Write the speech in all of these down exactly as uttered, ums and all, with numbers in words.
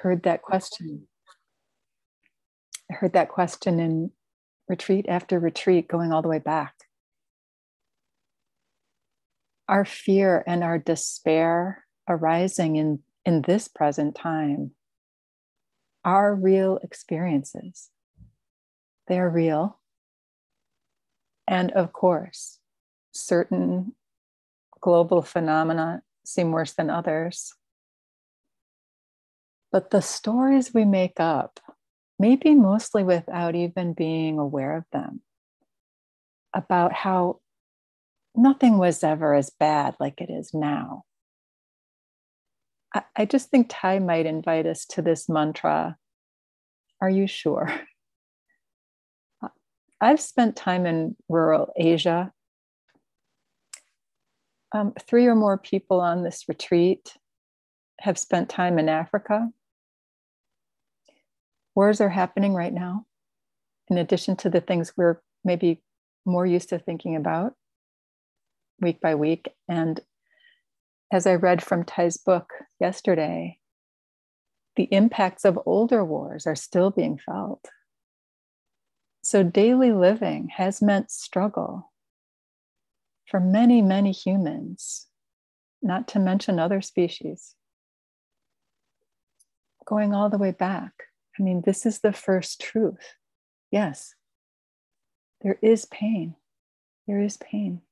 heard that question. I heard that question in retreat after retreat, going all the way back. Our fear and our despair arising in, in this present time are real experiences. They're real. And of course, certain global phenomena seem worse than others. But the stories we make up, maybe mostly without even being aware of them, about how nothing was ever as bad like it is now. I, I just think Thay might invite us to this mantra, are you sure? I've spent time in rural Asia. Um, three or more people on this retreat have spent time in Africa. Wars are happening right now, in addition to the things we're maybe more used to thinking about week by week. And as I read from Thai's book yesterday, the impacts of older wars are still being felt. So daily living has meant struggle for many, many humans, not to mention other species. Going all the way back, I mean, this is the first truth. Yes, there is pain. There is pain.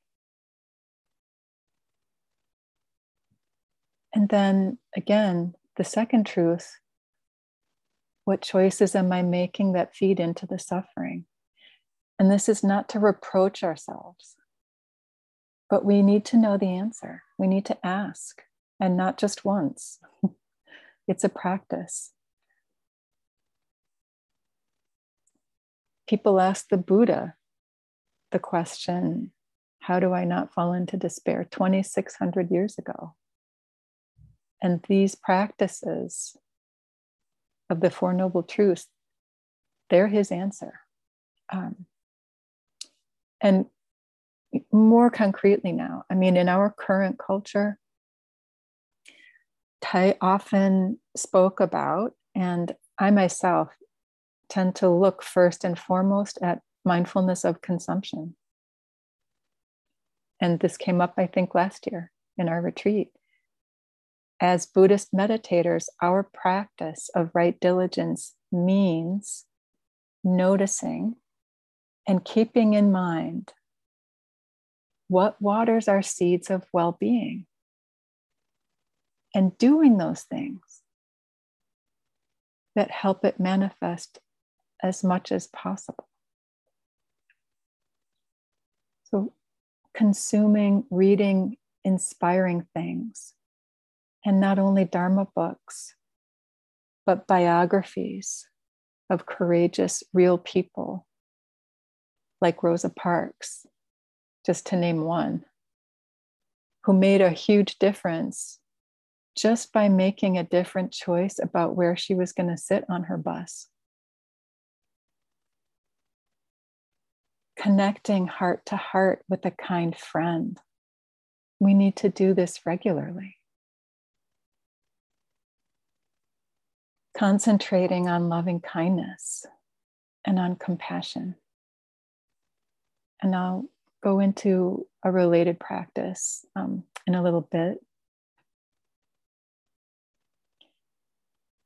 And then again, the second truth, what choices am I making that feed into the suffering? And this is not to reproach ourselves, but we need to know the answer. We need to ask, and not just once. It's a practice. People ask the Buddha the question, how do I not fall into despair, twenty-six hundred years ago? And these practices of the Four Noble Truths, they're his answer. Um, and more concretely now, I mean, in our current culture, Thay often spoke about, and I myself tend to look first and foremost at mindfulness of consumption. And this came up, I think, last year in our retreat. As Buddhist meditators, our practice of right diligence means noticing and keeping in mind what waters are seeds of well-being, and doing those things that help it manifest as much as possible. So consuming, reading, inspiring things, and not only Dharma books, but biographies of courageous, real people like Rosa Parks, just to name one, who made a huge difference just by making a different choice about where she was going to sit on her bus. Connecting heart to heart with a kind friend. We need to do this regularly. Concentrating on loving kindness and on compassion. And I'll go into a related practice um, in a little bit.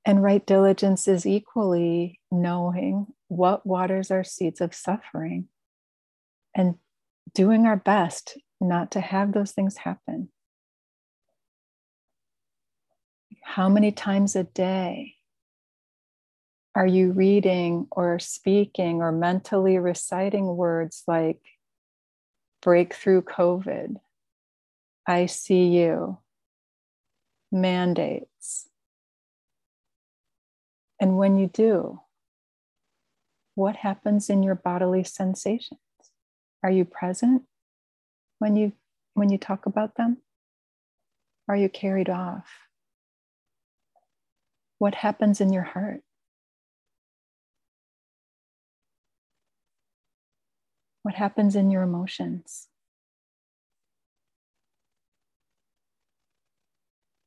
And right diligence is equally knowing what waters are seeds of suffering and doing our best not to have those things happen. How many times a day are you reading or speaking or mentally reciting words like breakthrough COVID, I see you, mandates? And when you do, what happens in your bodily sensations? Are you present when you when you talk about them? Are you carried off? What happens in your heart? What happens in your emotions?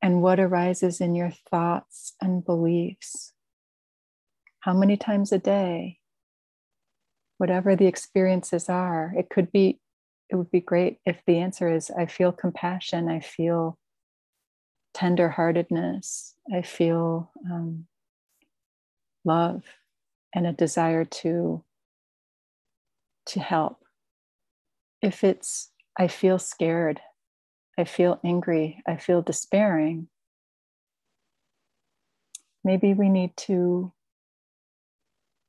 and what arises in your thoughts and beliefs. How many times a day, whatever the experiences are, it could be, it would be great if the answer is, I feel compassion, I feel tenderheartedness, I feel um, love and a desire to, to help. If it's, I feel scared, I feel angry, I feel despairing, maybe we need to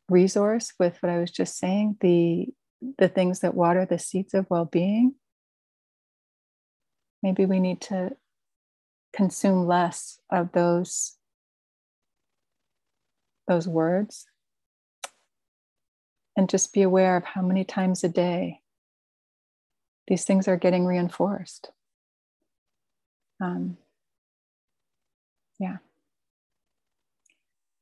resource with what I was just saying, the the things that water the seeds of well-being. Maybe we need to consume less of those, those words and just be aware of how many times a day these things are getting reinforced. Um, yeah.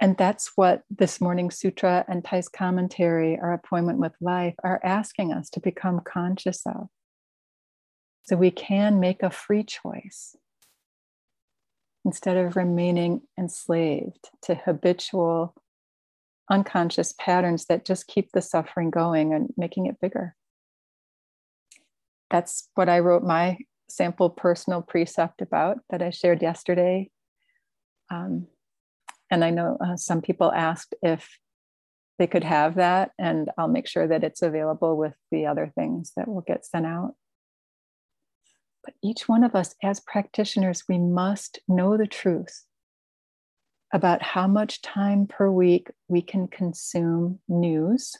And that's what this morning's sutra and Thay's commentary, our appointment with life, are asking us to become conscious of. So we can make a free choice instead of remaining enslaved to habitual, unconscious patterns that just keep the suffering going and making it bigger. That's what I wrote my sample personal precept about that I shared yesterday. Um, and I know uh, some people asked if they could have that, and I'll make sure that it's available with the other things that will get sent out. But each one of us as practitioners, we must know the truth about how much time per week we can consume news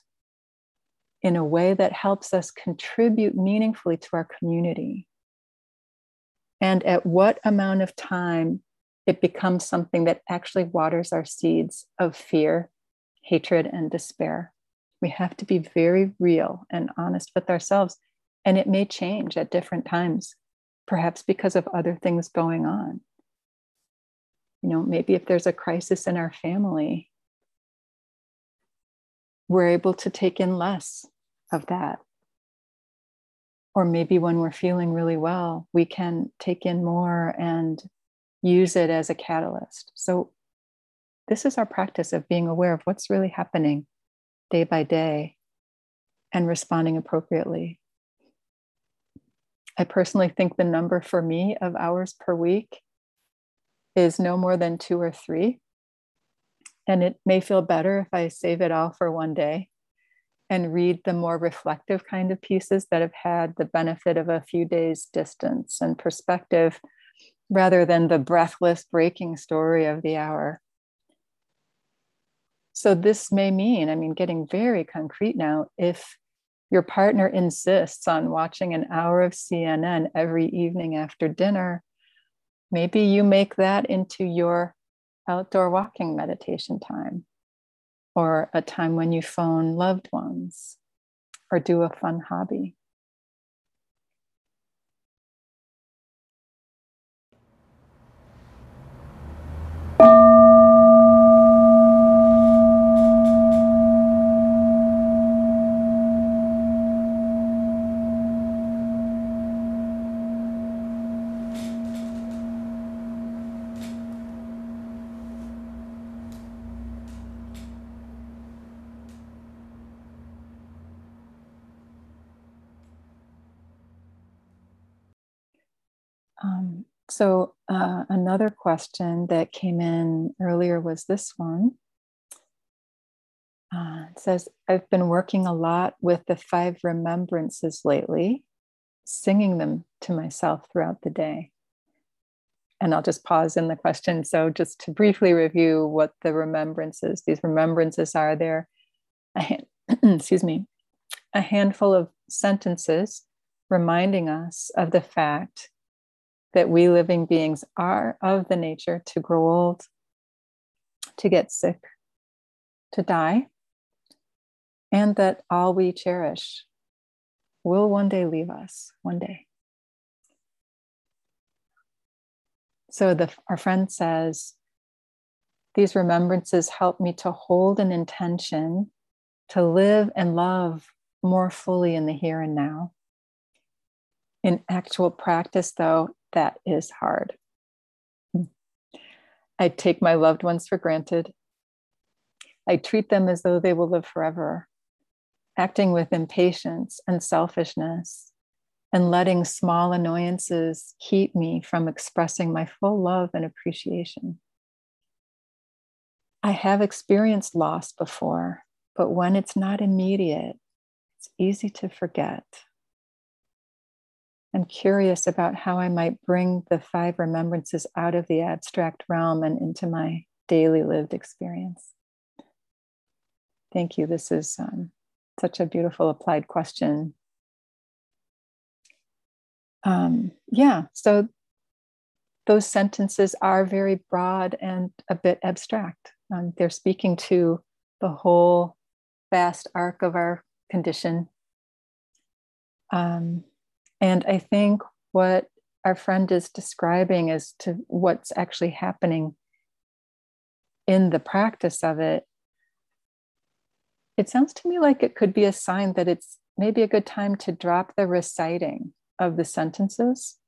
in a way that helps us contribute meaningfully to our community. And at what amount of time it becomes something that actually waters our seeds of fear, hatred, and despair. We have to be very real and honest with ourselves. And it may change at different times, perhaps because of other things going on. You know, maybe if there's a crisis in our family, we're able to take in less of that. Or maybe when we're feeling really well, we can take in more and use it as a catalyst. So this is our practice of being aware of what's really happening day by day and responding appropriately. I personally think the number for me of hours per week is no more than two or three. And it may feel better if I save it all for one day and read the more reflective kind of pieces that have had the benefit of a few days distance and perspective, rather than the breathless breaking story of the hour. So this may mean, I mean, getting very concrete now, if your partner insists on watching an hour of C N N every evening after dinner, maybe you make that into your outdoor walking meditation time, or a time when you phone loved ones, or do a fun hobby. Um, so uh, another question that came in earlier was this one. Uh, it says, I've been working a lot with the five remembrances lately, singing them to myself throughout the day. And I'll just pause in the question. So just to briefly review what the remembrances, these remembrances are, they're a hand, excuse me, a handful of sentences reminding us of the fact that we living beings are of the nature to grow old, to get sick, to die, and that all we cherish will one day leave us, one day. So the, our friend says, these remembrances help me to hold an intention to live and love more fully in the here and now. In actual practice, though, that is hard. I take my loved ones for granted. I treat them as though they will live forever, acting with impatience and selfishness, and letting small annoyances keep me from expressing my full love and appreciation. I have experienced loss before, but when it's not immediate, it's easy to forget. I'm curious about how I might bring the five remembrances out of the abstract realm and into my daily lived experience. Thank you. This is um, such a beautiful applied question. Um, yeah, so those sentences are very broad and a bit abstract. Um, they're speaking to the whole vast arc of our condition. Um, And I think what our friend is describing as to what's actually happening in the practice of it, it sounds to me like it could be a sign that it's maybe a good time to drop the reciting of the sentences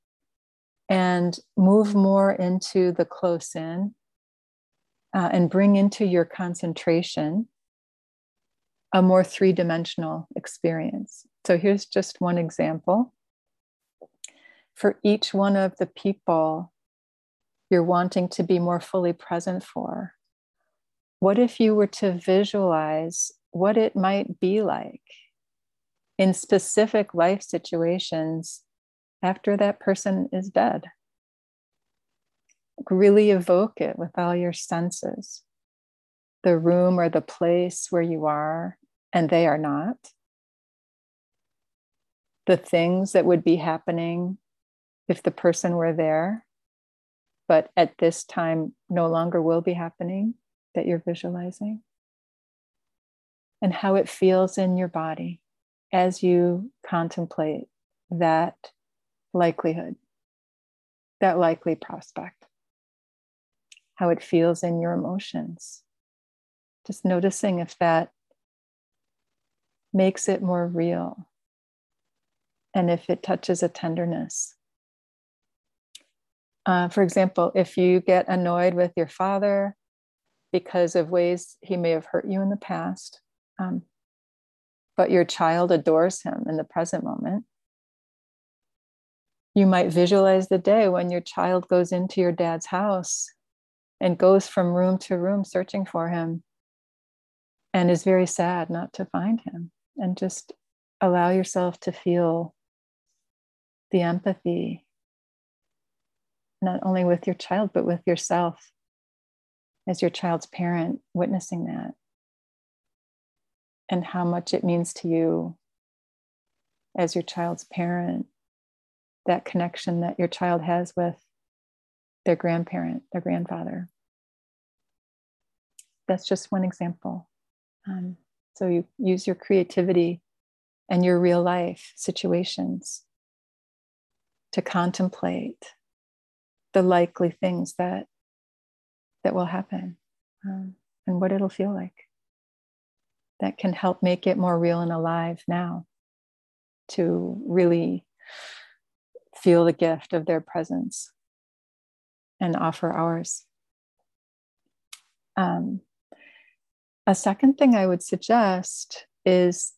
and move more into the close in uh, and bring into your concentration a more three-dimensional experience. So here's just one example. For each one of the people you're wanting to be more fully present for, what if you were to visualize what it might be like in specific life situations after that person is dead? Really evoke it with all your senses, the room or the place where you are and they are not, the things that would be happening if the person were there, but at this time no longer will be happening, that you're visualizing, and how it feels in your body as you contemplate that likelihood, that likely prospect, how it feels in your emotions. Just noticing if that makes it more real and if it touches a tenderness. Uh, for example, if you get annoyed with your father because of ways he may have hurt you in the past, um, but your child adores him in the present moment, you might visualize the day when your child goes into your dad's house and goes from room to room searching for him and is very sad not to find him. And just allow yourself to feel the empathy, not only with your child, but with yourself as your child's parent, witnessing that and how much it means to you as your child's parent, that connection that your child has with their grandparent, their grandfather. That's just one example. Um, so you use your creativity and your real life situations to contemplate the likely things that that will happen um, and what it'll feel like. That can help make it more real and alive now, to really feel the gift of their presence and offer ours. Um, a second thing I would suggest is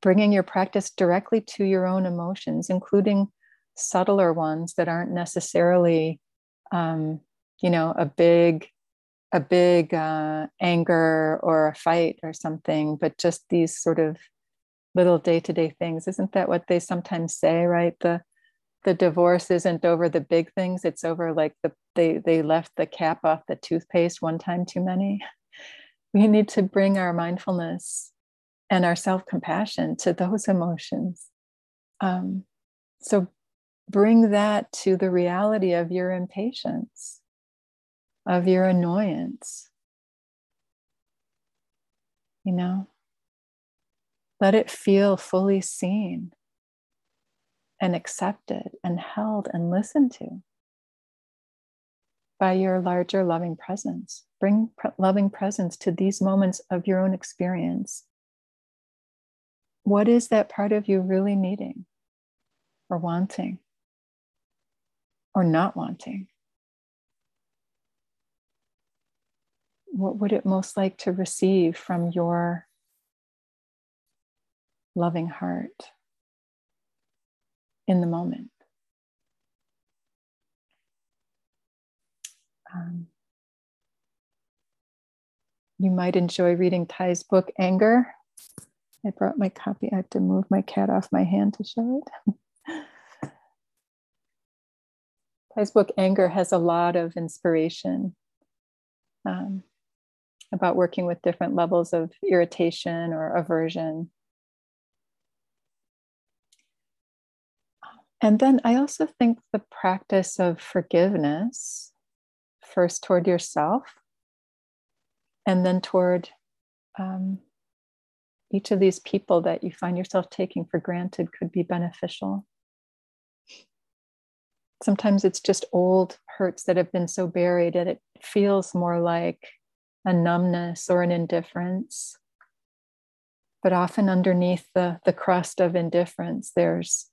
bringing your practice directly to your own emotions, including subtler ones that aren't necessarily, um, you know, a big, a big uh, anger or a fight or something, but just these sort of little day-to-day things. Isn't that what they sometimes say, right? The the divorce isn't over the big things; it's over like the they they left the cap off the toothpaste one time too many. We need to bring our mindfulness and our self-compassion to those emotions. Um, so. Bring that to the reality of your impatience, of your annoyance. You know, let it feel fully seen and accepted and held and listened to by your larger loving presence. Bring pre- loving presence to these moments of your own experience. What is that part of you really needing or wanting? Or not wanting? what would it most like to receive from your loving heart in the moment? Um, you might enjoy reading Thai's book, Anger. I brought my copy. I have to move my cat off my hand to show it. Thai's book, Anger, has a lot of inspiration um, about working with different levels of irritation or aversion. And then I also think the practice of forgiveness, first toward yourself, and then toward um, each of these people that you find yourself taking for granted, could be beneficial. Sometimes it's just old hurts that have been so buried that it feels more like a numbness or an indifference. But often underneath the, the crust of indifference, there's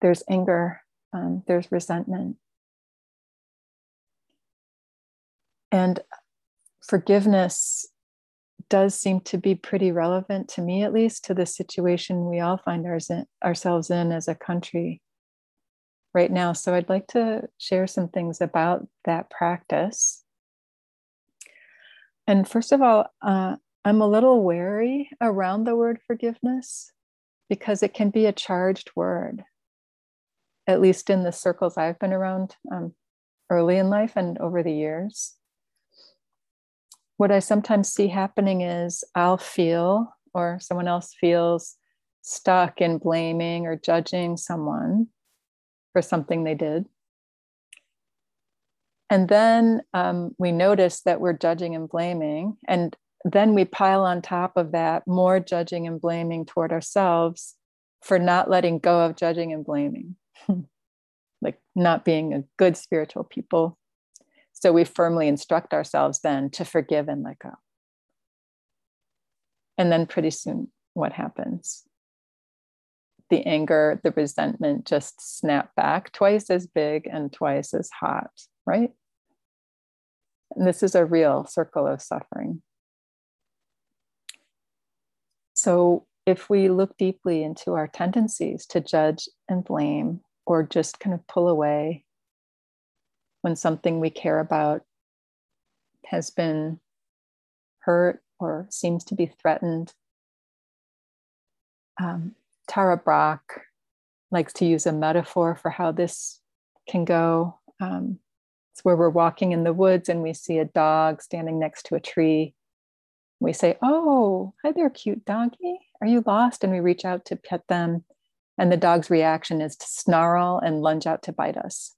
There's anger, um, there's resentment. And forgiveness does seem to be pretty relevant, to me at least, to the situation we all find ours in, ourselves in as a country right now. So I'd like to share some things about that practice. And first of all, uh, I'm a little wary around the word forgiveness because it can be a charged word. At least in the circles I've been around um, early in life and over the years. What I sometimes see happening is I'll feel, or someone else feels, stuck in blaming or judging someone for something they did. And then um, we notice that we're judging and blaming, and then we pile on top of that more judging and blaming toward ourselves for not letting go of judging and blaming. Like not being a good spiritual people. So we firmly instruct ourselves then to forgive and let go. And then pretty soon what happens? The anger, the resentment just snap back twice as big and twice as hot, right? And this is a real circle of suffering. So if we look deeply into our tendencies to judge and blame, or just kind of pull away when something we care about has been hurt or seems to be threatened. Um, Tara Brach likes to use a metaphor for how this can go. Um, it's where we're walking in the woods and we see a dog standing next to a tree. We say, "Oh, hi there, cute doggy. Are you lost?" And we reach out to pet them. And the dog's reaction is to snarl and lunge out to bite us.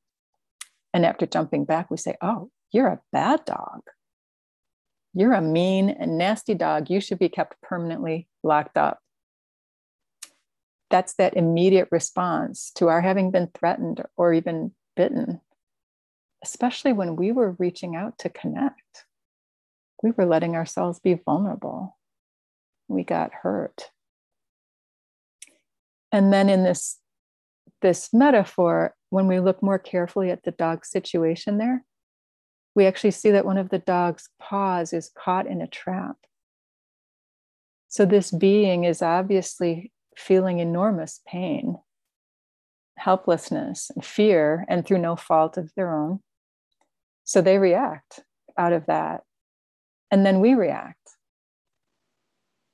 And after jumping back, we say, "Oh, you're a bad dog. You're a mean and nasty dog. You should be kept permanently locked up." That's that immediate response to our having been threatened or even bitten, especially when we were reaching out to connect. We were letting ourselves be vulnerable. We got hurt. And then in this, this metaphor, when we look more carefully at the dog's situation there, we actually see that one of the dog's paws is caught in a trap. So this being is obviously feeling enormous pain, helplessness, and fear, and through no fault of their own. So they react out of that. And then we react.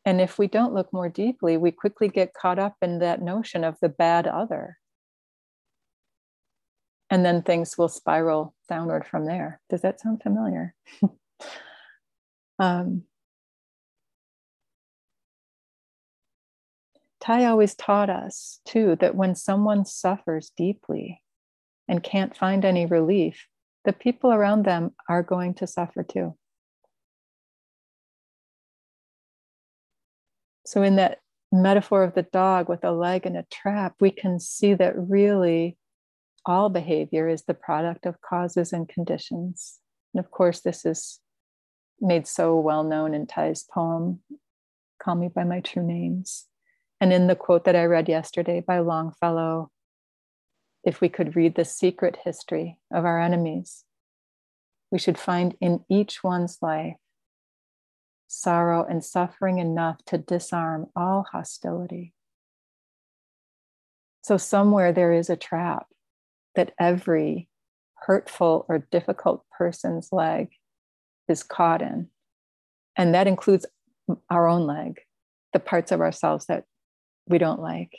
And if we don't look more deeply, we quickly get caught up in that notion of the bad other. And then things will spiral downward from there. Does that sound familiar? um, Thay always taught us, too, that when someone suffers deeply and can't find any relief, the people around them are going to suffer, too. So in that metaphor of the dog with a leg in a trap, we can see that really all behavior is the product of causes and conditions. And of course, this is made so well known in Thai's poem, "Call Me by My True Names." And in the quote that I read yesterday by Longfellow, "If we could read the secret history of our enemies, We should find in each one's life sorrow and suffering enough to disarm all hostility. So somewhere there is a trap that every hurtful or difficult person's leg is caught in. And that includes our own leg, the parts of ourselves that we don't like.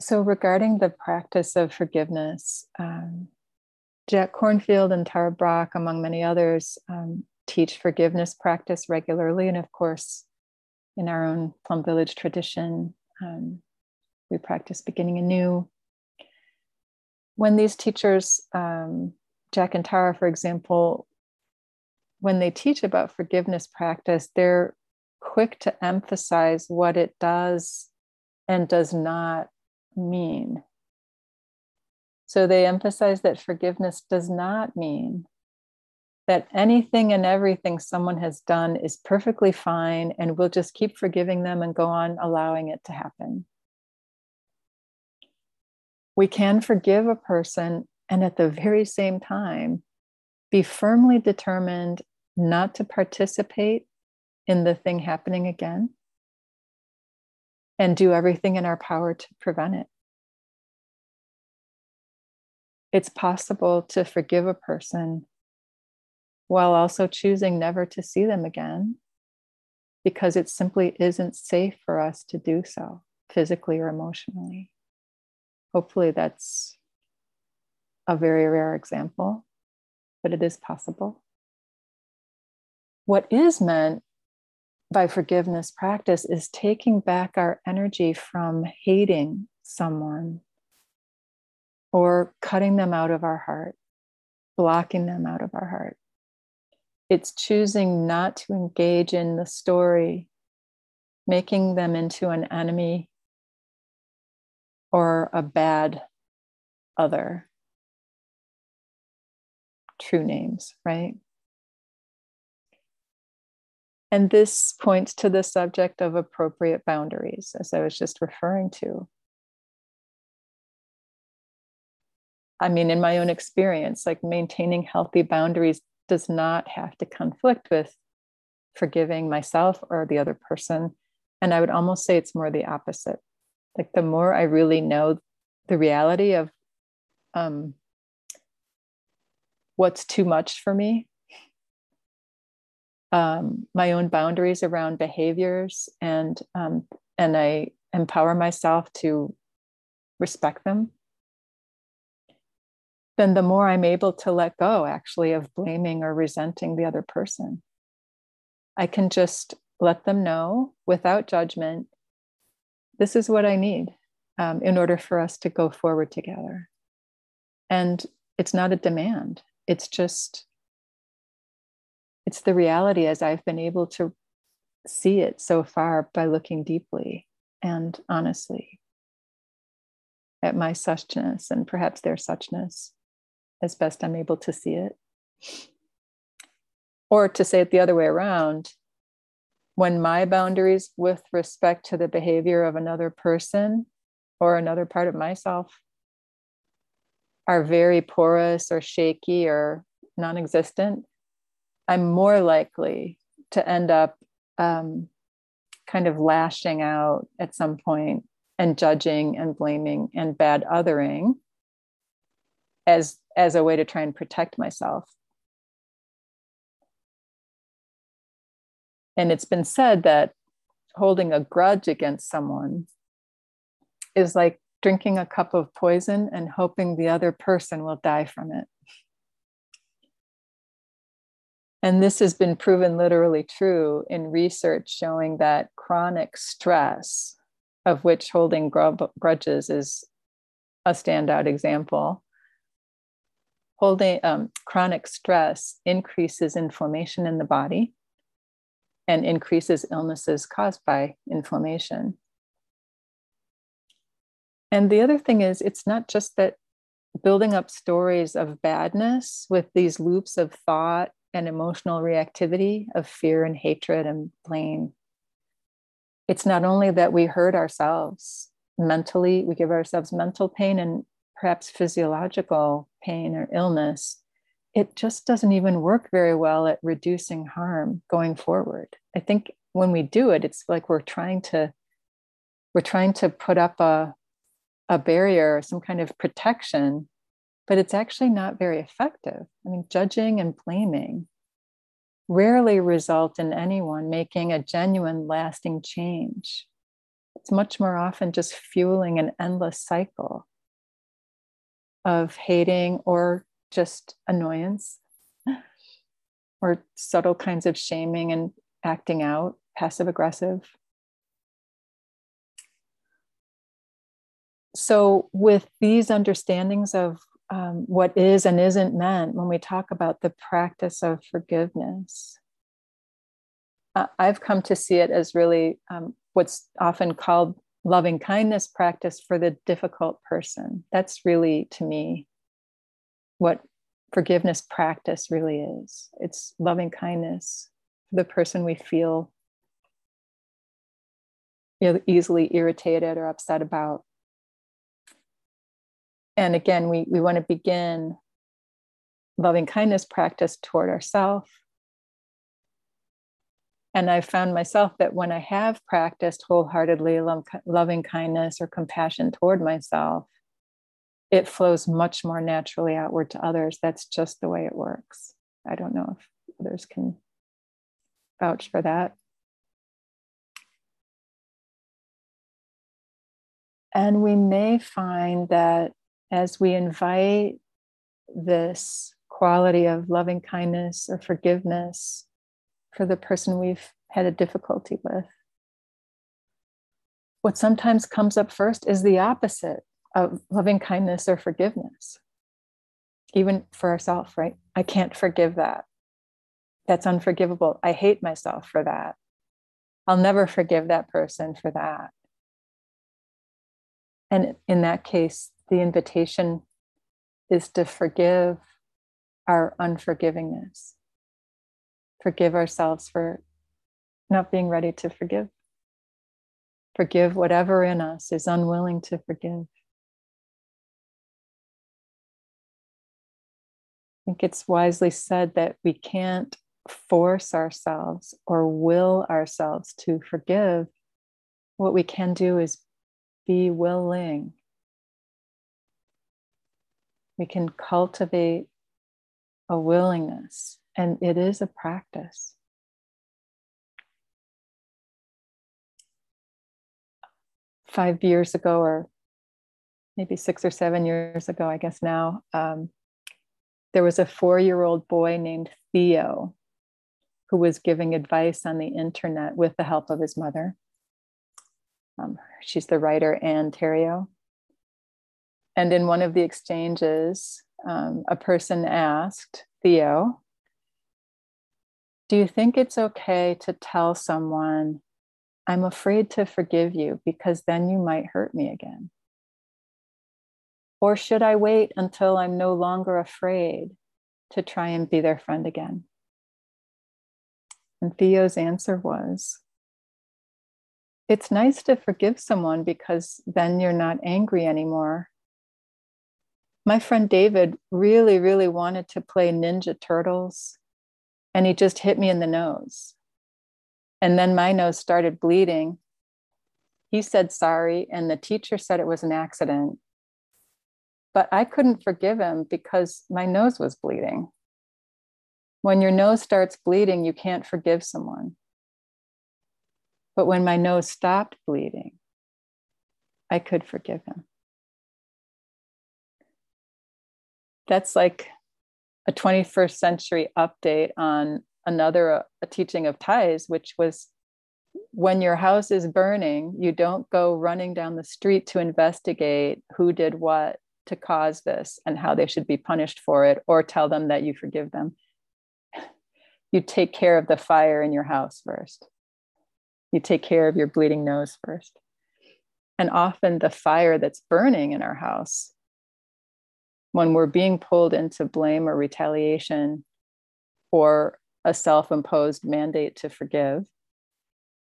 So regarding the practice of forgiveness, um, Jack Kornfield and Tara Brach, among many others, um, teach forgiveness practice regularly. And of course, in our own Plum Village tradition, um, we practice beginning anew. When these teachers, um, Jack and Tara, for example, when they teach about forgiveness practice, they're quick to emphasize what it does and does not mean. So they emphasize that forgiveness does not mean that anything and everything someone has done is perfectly fine and we'll just keep forgiving them and go on allowing it to happen. We can forgive a person and at the very same time be firmly determined not to participate in the thing happening again, and do everything in our power to prevent it. It's possible to forgive a person while also choosing never to see them again, because it simply isn't safe for us to do so, physically or emotionally. Hopefully that's a very rare example, but it is possible. What is meant by forgiveness practice is taking back our energy from hating someone or cutting them out of our heart, blocking them out of our heart. It's choosing not to engage in the story, making them into an enemy or a bad other. True names, right? And this points to the subject of appropriate boundaries, as I was just referring to. I mean, in my own experience, like maintaining healthy boundaries does not have to conflict with forgiving myself or the other person. And I would almost say it's more the opposite. Like the more I really know the reality of um, what's too much for me, Um, my own boundaries around behaviors, and um, and I empower myself to respect them, then the more I'm able to let go, actually, of blaming or resenting the other person. I can just let them know without judgment, this is what I need um, in order for us to go forward together. And it's not a demand. It's just It's the reality as I've been able to see it so far by looking deeply and honestly at my suchness and perhaps their suchness as best I'm able to see it. Or to say it the other way around, when my boundaries with respect to the behavior of another person or another part of myself are very porous or shaky or non-existent, I'm more likely to end up um, kind of lashing out at some point and judging and blaming and bad othering as, as a way to try and protect myself. And it's been said that holding a grudge against someone is like drinking a cup of poison and hoping the other person will die from it. And this has been proven literally true in research showing that chronic stress, of which holding grudges is a standout example, holding um, chronic stress increases inflammation in the body and increases illnesses caused by inflammation. And the other thing is, it's not just that building up stories of badness with these loops of thought and emotional reactivity of fear and hatred and blame. It's not only that we hurt ourselves mentally, we give ourselves mental pain and perhaps physiological pain or illness. It just doesn't even work very well at reducing harm going forward. I think when we do it, it's like we're trying to, we're trying to put up a, a barrier, some kind of protection, but it's actually not very effective. I mean, judging and blaming rarely result in anyone making a genuine, lasting change. It's much more often just fueling an endless cycle of hating or just annoyance or subtle kinds of shaming and acting out, passive aggressive. So with these understandings of um, what is and isn't meant, when we talk about the practice of forgiveness, uh, I've come to see it as really um, what's often called loving kindness practice for the difficult person. That's really, to me, what forgiveness practice really is. It's loving kindness for the person we feel easily irritated or upset about. And again, we, we want to begin loving kindness practice toward ourselves. And I found myself that when I have practiced wholeheartedly loving kindness or compassion toward myself, it flows much more naturally outward to others. That's just the way it works. I don't know if others can vouch for that. And we may find that as we invite this quality of loving kindness or forgiveness for the person we've had a difficulty with, what sometimes comes up first is the opposite of loving kindness or forgiveness, even for ourselves, right? I can't forgive that. That's unforgivable. I hate myself for that. I'll never forgive that person for that. And in that case, the invitation is to forgive our unforgivingness. Forgive ourselves for not being ready to forgive. Forgive whatever in us is unwilling to forgive. I think it's wisely said that we can't force ourselves or will ourselves to forgive. What we can do is be willing. We can cultivate a willingness, and it is a practice. Five years ago, or maybe six or seven years ago, I guess now, um, there was a four-year-old boy named Theo who was giving advice on the internet with the help of his mother. Um, she's the writer Ann Terrio. And in one of the exchanges, um, a person asked Theo, "Do you think it's okay to tell someone, I'm afraid to forgive you because then you might hurt me again? Or should I wait until I'm no longer afraid to try and be their friend again?" And Theo's answer was, "It's nice to forgive someone because then you're not angry anymore. My friend David really, really wanted to play Ninja Turtles, and he just hit me in the nose. And then my nose started bleeding. He said sorry, and the teacher said it was an accident. But I couldn't forgive him because my nose was bleeding. When your nose starts bleeding, you can't forgive someone. But when my nose stopped bleeding, I could forgive him." That's like a twenty-first century update on another a teaching of Thai's, which was, when your house is burning, you don't go running down the street to investigate who did what to cause this and how they should be punished for it, or tell them that you forgive them. you take care of the fire in your house first. You take care of your bleeding nose first. And often the fire that's burning in our house, when we're being pulled into blame or retaliation or a self-imposed mandate to forgive,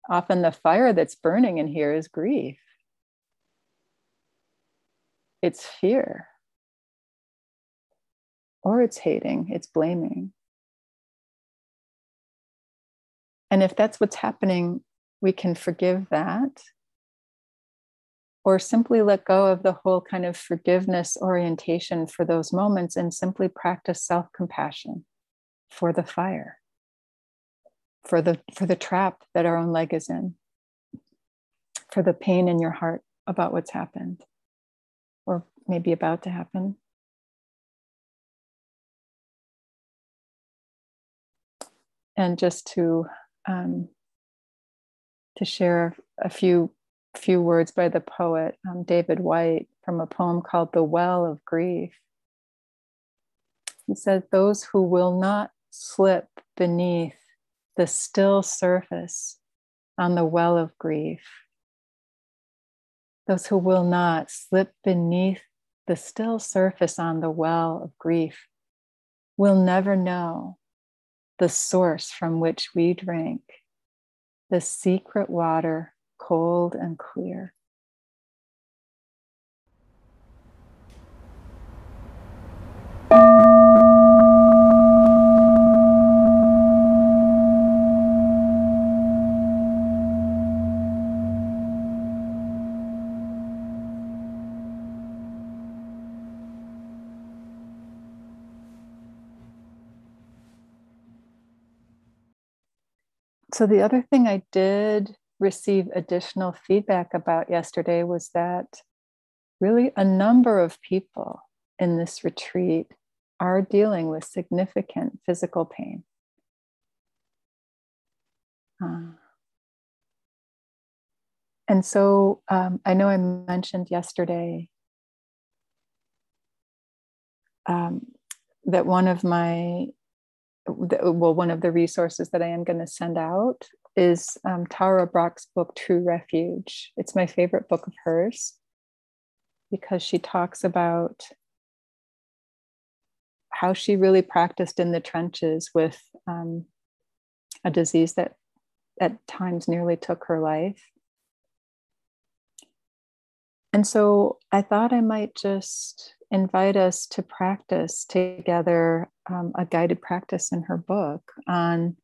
often the fire that's burning in here is grief. It's fear. Or it's hating, it's blaming. And if that's what's happening, we can forgive that, or simply let go of the whole kind of forgiveness orientation for those moments and simply practice self-compassion for the fire, for the, for the trap that our own leg is in, for the pain in your heart about what's happened, or maybe about to happen. And just to um, to share a few few words by the poet um, David White from a poem called "The Well of Grief." He says, "Those who will not slip beneath the still surface on the well of grief, those who will not slip beneath the still surface on the well of grief, will never know the source from which we drank, the secret water, cold and clear." So the other thing I did receive additional feedback about yesterday was that really a number of people in this retreat are dealing with significant physical pain. Uh, and so um, I know I mentioned yesterday um, that one of my Well, one of the resources that I am going to send out is um, Tara Brach's book, True Refuge. It's my favorite book of hers because she talks about how she really practiced in the trenches with um, a disease that at times nearly took her life. And so I thought I might just invite us to practice together um, a guided practice in her book on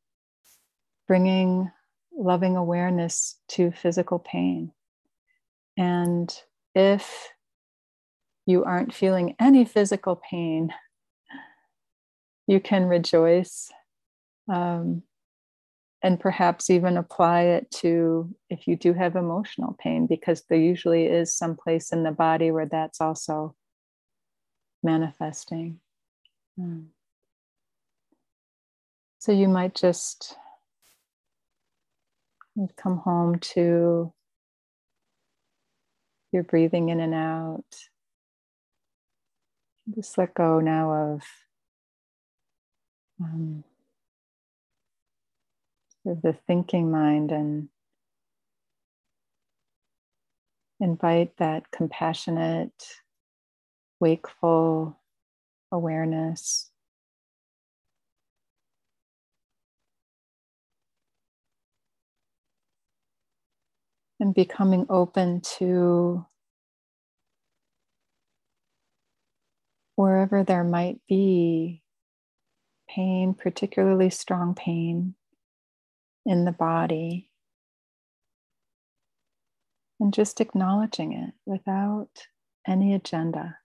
bringing loving awareness to physical pain. And if you aren't feeling any physical pain, you can rejoice um, and perhaps even apply it to if you do have emotional pain, because there usually is some place in the body where that's also manifesting. Mm. So you might just come home to your breathing in and out. Just let go now of um, sort of the thinking mind and invite that compassionate, wakeful awareness. And becoming open to wherever there might be pain, particularly strong pain in the body. And just acknowledging it without any agenda.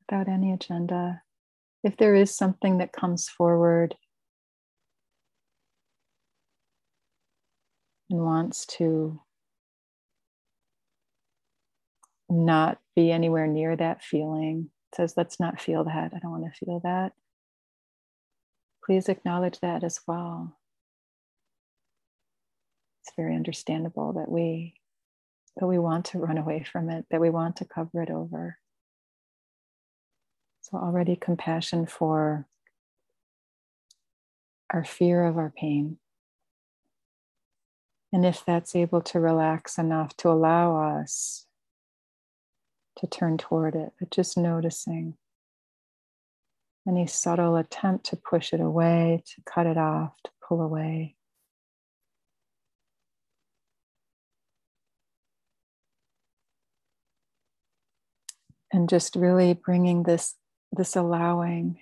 Without any agenda. If there is something that comes forward and wants to not be anywhere near that feeling, says, let's not feel that. I don't want to feel that. Please acknowledge that as well. It's very understandable that we, that we want to run away from it, that we want to cover it over. So already compassion for our fear of our pain. And if that's able to relax enough to allow us to turn toward it, but just noticing any subtle attempt to push it away, to cut it off, to pull away. And just really bringing this, this allowing,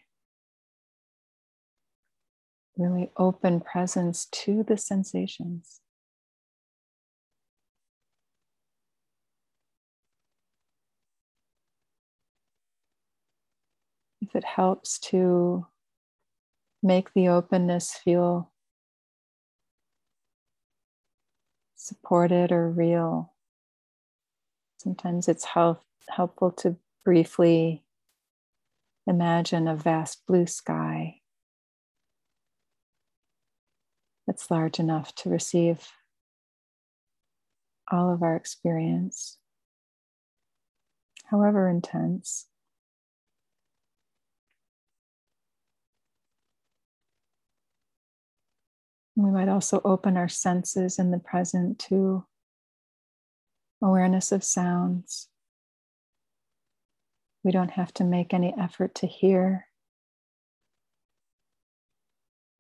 really open presence to the sensations. If it helps to make the openness feel supported or real, sometimes it's help, helpful to briefly imagine a vast blue sky that's large enough to receive all of our experience, however intense. We might also open our senses in the present to awareness of sounds. We don't have to make any effort to hear.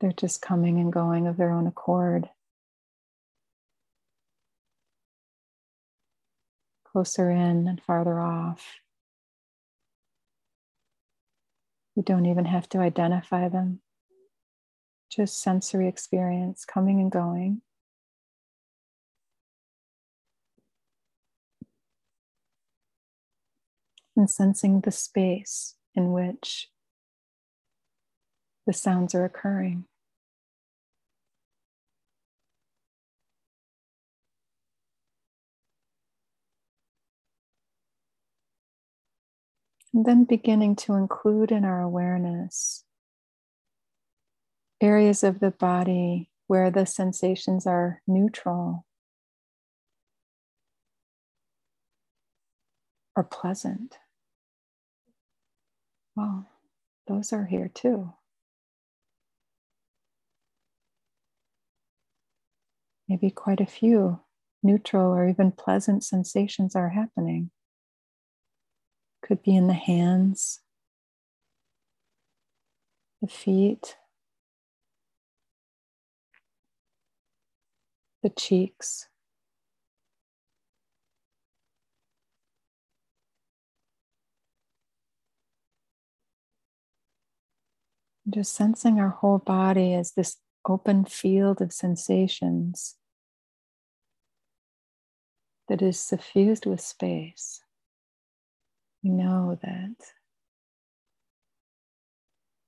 They're just coming and going of their own accord. Closer in and farther off. We don't even have to identify them. Just sensory experience coming and going. And sensing the space in which the sounds are occurring. And then beginning to include in our awareness areas of the body where the sensations are neutral or pleasant. Well, those are here too. Maybe quite a few neutral or even pleasant sensations are happening. Could be in the hands, the feet, the cheeks. Just sensing our whole body as this open field of sensations that is suffused with space. We know that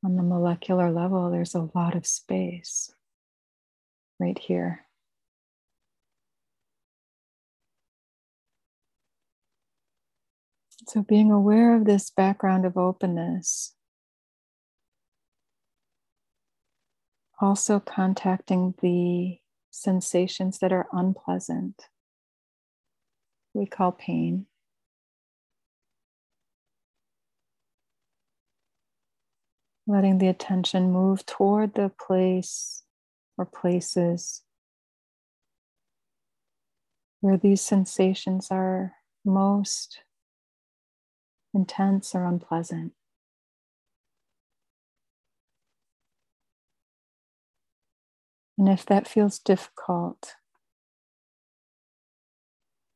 on the molecular level, there's a lot of space right here. So being aware of this background of openness, also contacting the sensations that are unpleasant, we call pain. Letting the attention move toward the place or places where these sensations are most intense or unpleasant. And if that feels difficult,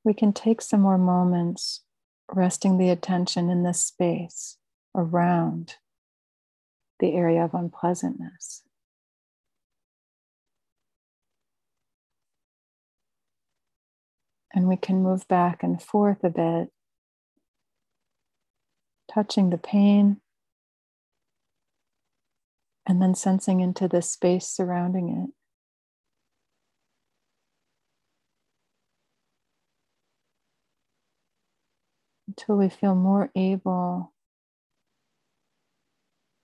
we can take some more moments resting the attention in this space around the area of unpleasantness. And we can move back and forth a bit, touching the pain, and then sensing into the space surrounding it. Until we feel more able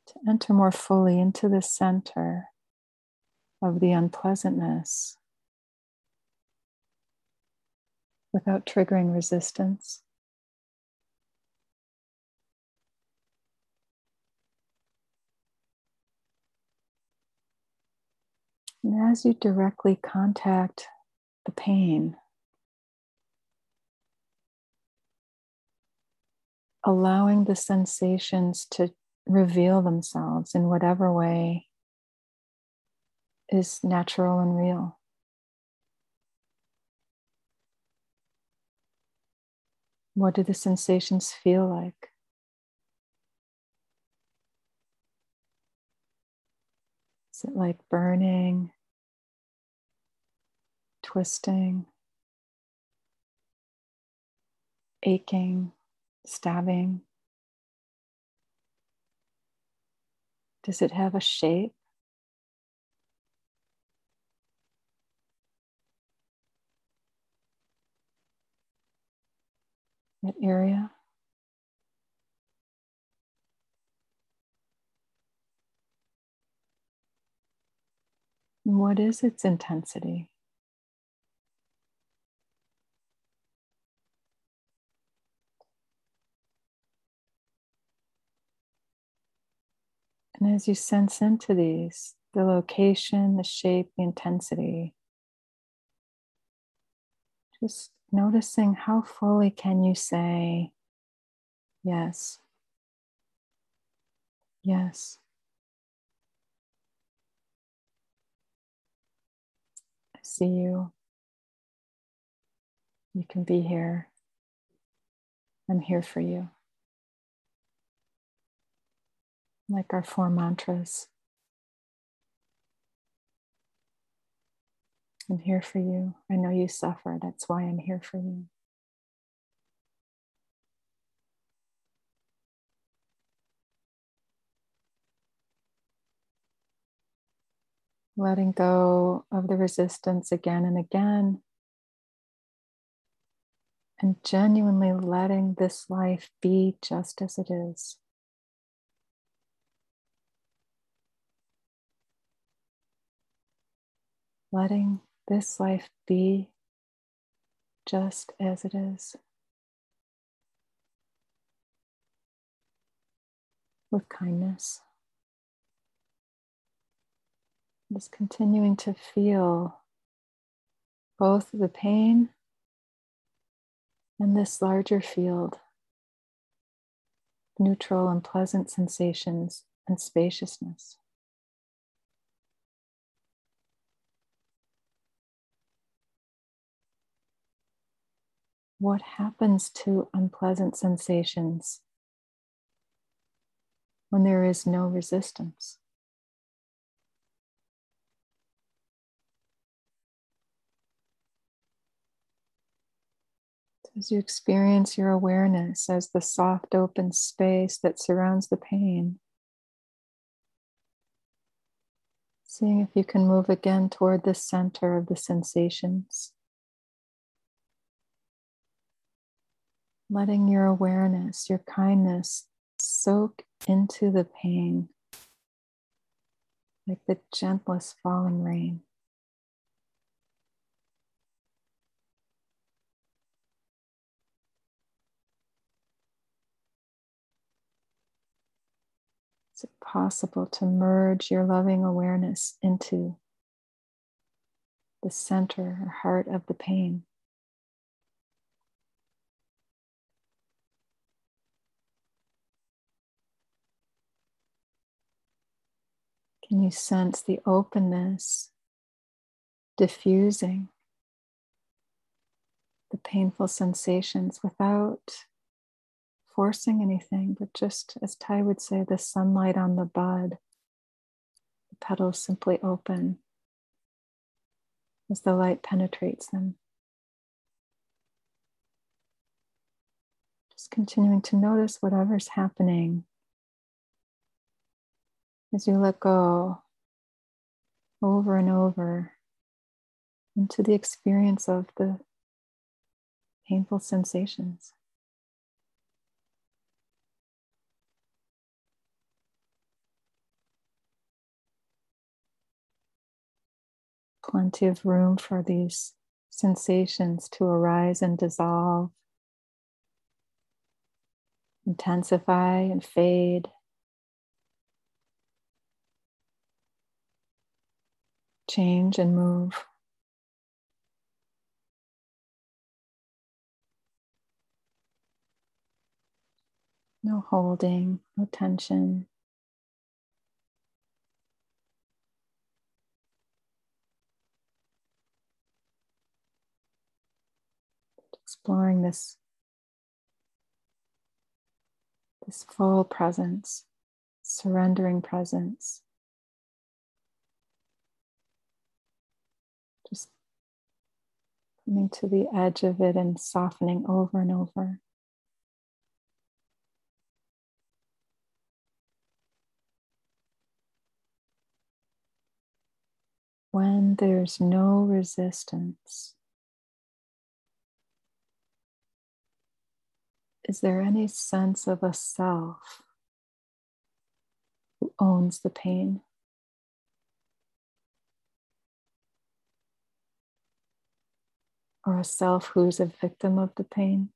to enter more fully into the center of the unpleasantness without triggering resistance. as you directly contact the pain, allowing the sensations to reveal themselves in whatever way is natural and real. What do the sensations feel like? Is it like burning, twisting, aching, stabbing? Does it have a shape? That area? What is its intensity? And as you sense into these, the location, the shape, the intensity, just noticing how fully can you say, yes, yes. I see you. You can be here. I'm here for you. Like our four mantras. I'm here for you. I know you suffer. That's why I'm here for you. Letting go of the resistance again and again. And genuinely letting this life be just as it is. Letting this life be just as it is, with kindness. Just continuing to feel both the pain and this larger field, neutral and pleasant sensations and spaciousness. What happens to unpleasant sensations when there is no resistance? As you experience your awareness as the soft, open space that surrounds the pain, seeing if you can move again toward the center of the sensations. Letting your awareness, your kindness, soak into the pain like the gentlest falling rain. Is it possible to merge your loving awareness into the center or heart of the pain? Can you sense the openness diffusing the painful sensations without forcing anything, but just as Tai would say, the sunlight on the bud, the petals simply open as the light penetrates them. Just continuing to notice whatever's happening. As you let go over and over into the experience of the painful sensations. Plenty of room for these sensations to arise and dissolve, intensify and fade. change and move. No holding, no tension. Exploring this, this full presence, surrendering presence. Just coming to the edge of it and softening over and over. When there's no resistance, is there any sense of a self who owns the pain? Or a self who is a victim of the pain?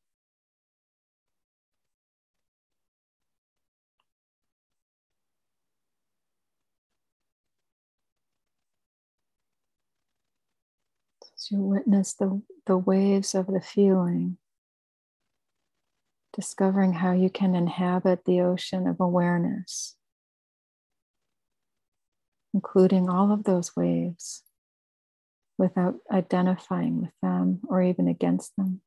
As you witness the, the waves of the feeling, discovering how you can inhabit the ocean of awareness, including all of those waves without identifying with them or even against them.